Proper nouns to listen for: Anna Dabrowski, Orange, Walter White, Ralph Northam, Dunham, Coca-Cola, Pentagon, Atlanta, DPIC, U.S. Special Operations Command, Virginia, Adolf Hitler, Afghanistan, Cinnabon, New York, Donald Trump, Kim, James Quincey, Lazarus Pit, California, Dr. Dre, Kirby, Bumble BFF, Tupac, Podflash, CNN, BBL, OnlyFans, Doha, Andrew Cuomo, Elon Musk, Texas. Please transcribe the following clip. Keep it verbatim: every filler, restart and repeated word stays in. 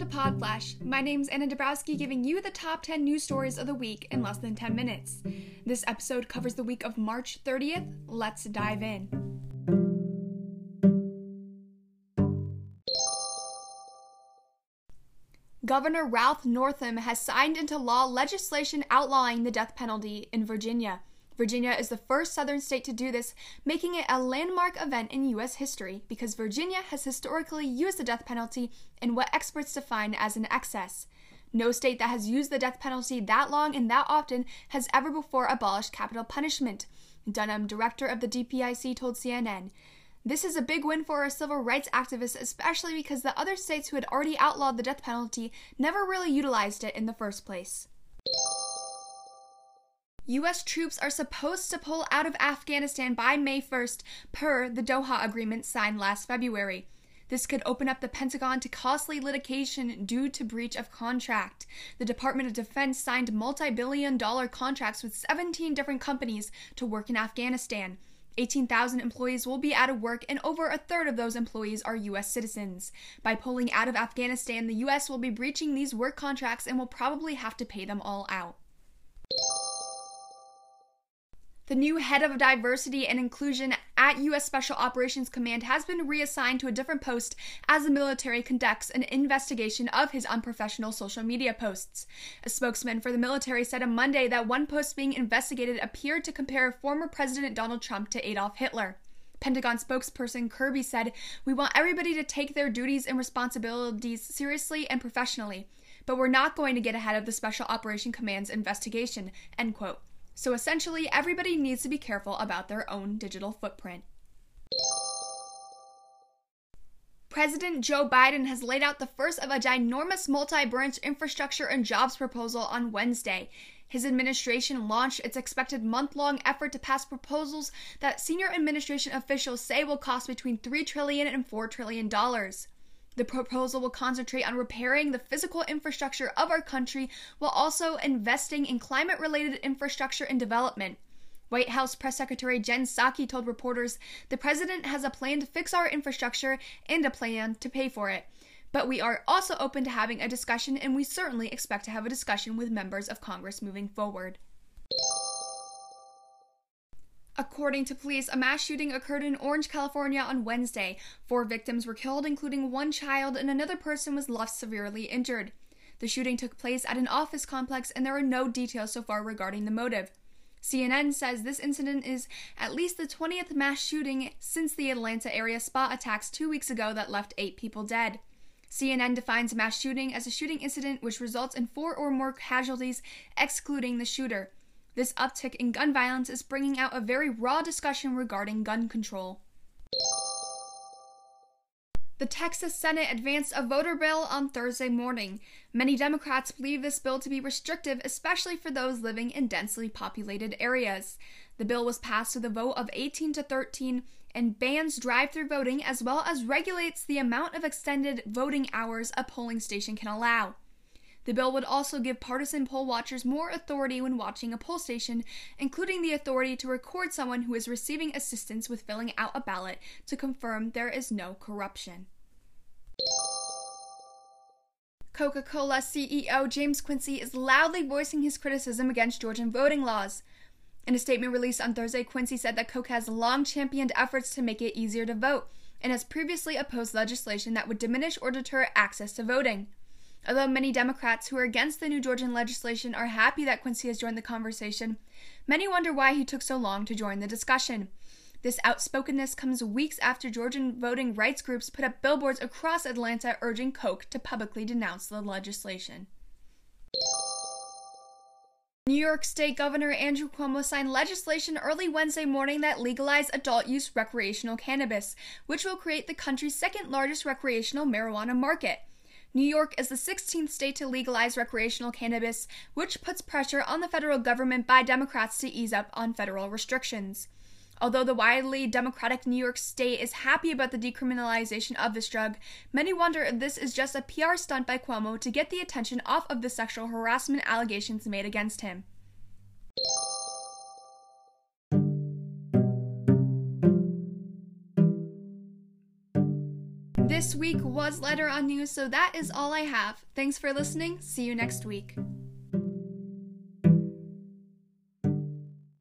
Welcome to Podflash. My name's Anna Dabrowski, giving you the top ten news stories of the week in less than ten minutes. This episode covers the week of March thirtieth. Let's dive in. Governor Ralph Northam has signed into law legislation outlawing the death penalty in Virginia. Virginia is the first southern state to do this, making it a landmark event in U S history because Virginia has historically used the death penalty in what experts define as an excess. No state that has used the death penalty that long and that often has ever before abolished capital punishment, Dunham, director of the D P I C, told C N N. This is a big win for our civil rights activists, especially because the other states who had already outlawed the death penalty never really utilized it in the first place. U S troops are supposed to pull out of Afghanistan by May first, per the Doha agreement signed last February. This could open up the Pentagon to costly litigation due to breach of contract. The Department of Defense signed multi-billion dollar contracts with seventeen different companies to work in Afghanistan. eighteen thousand employees will be out of work, and over a third of those employees are U S citizens. By pulling out of Afghanistan, the U S will be breaching these work contracts and will probably have to pay them all out. The new head of diversity and inclusion at U S Special Operations Command has been reassigned to a different post as the military conducts an investigation of his unprofessional social media posts. A spokesman for the military said on Monday that one post being investigated appeared to compare former President Donald Trump to Adolf Hitler. Pentagon spokesperson Kirby said, "We want everybody to take their duties and responsibilities seriously and professionally, but we're not going to get ahead of the Special Operations Command's investigation," end quote. So essentially, everybody needs to be careful about their own digital footprint. President Joe Biden has laid out the first of a ginormous multi-branch infrastructure and jobs proposal on Wednesday. His administration launched its expected month-long effort to pass proposals that senior administration officials say will cost between three trillion dollars and four trillion dollars. The proposal will concentrate on repairing the physical infrastructure of our country while also investing in climate-related infrastructure and development. White House Press Secretary Jen Psaki told reporters, "The president has a plan to fix our infrastructure and a plan to pay for it. But we are also open to having a discussion, and we certainly expect to have a discussion with members of Congress moving forward." According to police, a mass shooting occurred in Orange, California on Wednesday. Four victims were killed, including one child, and another person was left severely injured. The shooting took place at an office complex, and there are no details so far regarding the motive. C N N says this incident is at least the twentieth mass shooting since the Atlanta area spa attacks two weeks ago that left eight people dead. C N N defines mass shooting as a shooting incident which results in four or more casualties, excluding the shooter. This uptick in gun violence is bringing out a very raw discussion regarding gun control. The Texas Senate advanced a voter bill on Thursday morning. Many Democrats believe this bill to be restrictive, especially for those living in densely populated areas. The bill was passed with a vote of eighteen to thirteen and bans drive-through voting as well as regulates the amount of extended voting hours a polling station can allow. The bill would also give partisan poll watchers more authority when watching a poll station, including the authority to record someone who is receiving assistance with filling out a ballot to confirm there is no corruption. Coca-Cola C E O James Quincey is loudly voicing his criticism against Georgian voting laws. In a statement released on Thursday, Quincey said that Coke has long championed efforts to make it easier to vote and has previously opposed legislation that would diminish or deter access to voting. Although many Democrats who are against the new Georgian legislation are happy that Quincey has joined the conversation, many wonder why he took so long to join the discussion. This outspokenness comes weeks after Georgian voting rights groups put up billboards across Atlanta urging Coke to publicly denounce the legislation. New York State Governor Andrew Cuomo signed legislation early Wednesday morning that legalized adult-use recreational cannabis, which will create the country's second-largest recreational marijuana market. New York is the sixteenth state to legalize recreational cannabis, which puts pressure on the federal government by Democrats to ease up on federal restrictions. Although the widely Democratic New York state is happy about the decriminalization of this drug, many wonder if this is just a P R stunt by Cuomo to get the attention off of the sexual harassment allegations made against him. This week was Letter On News, so that is all I have. Thanks for listening. See you next week.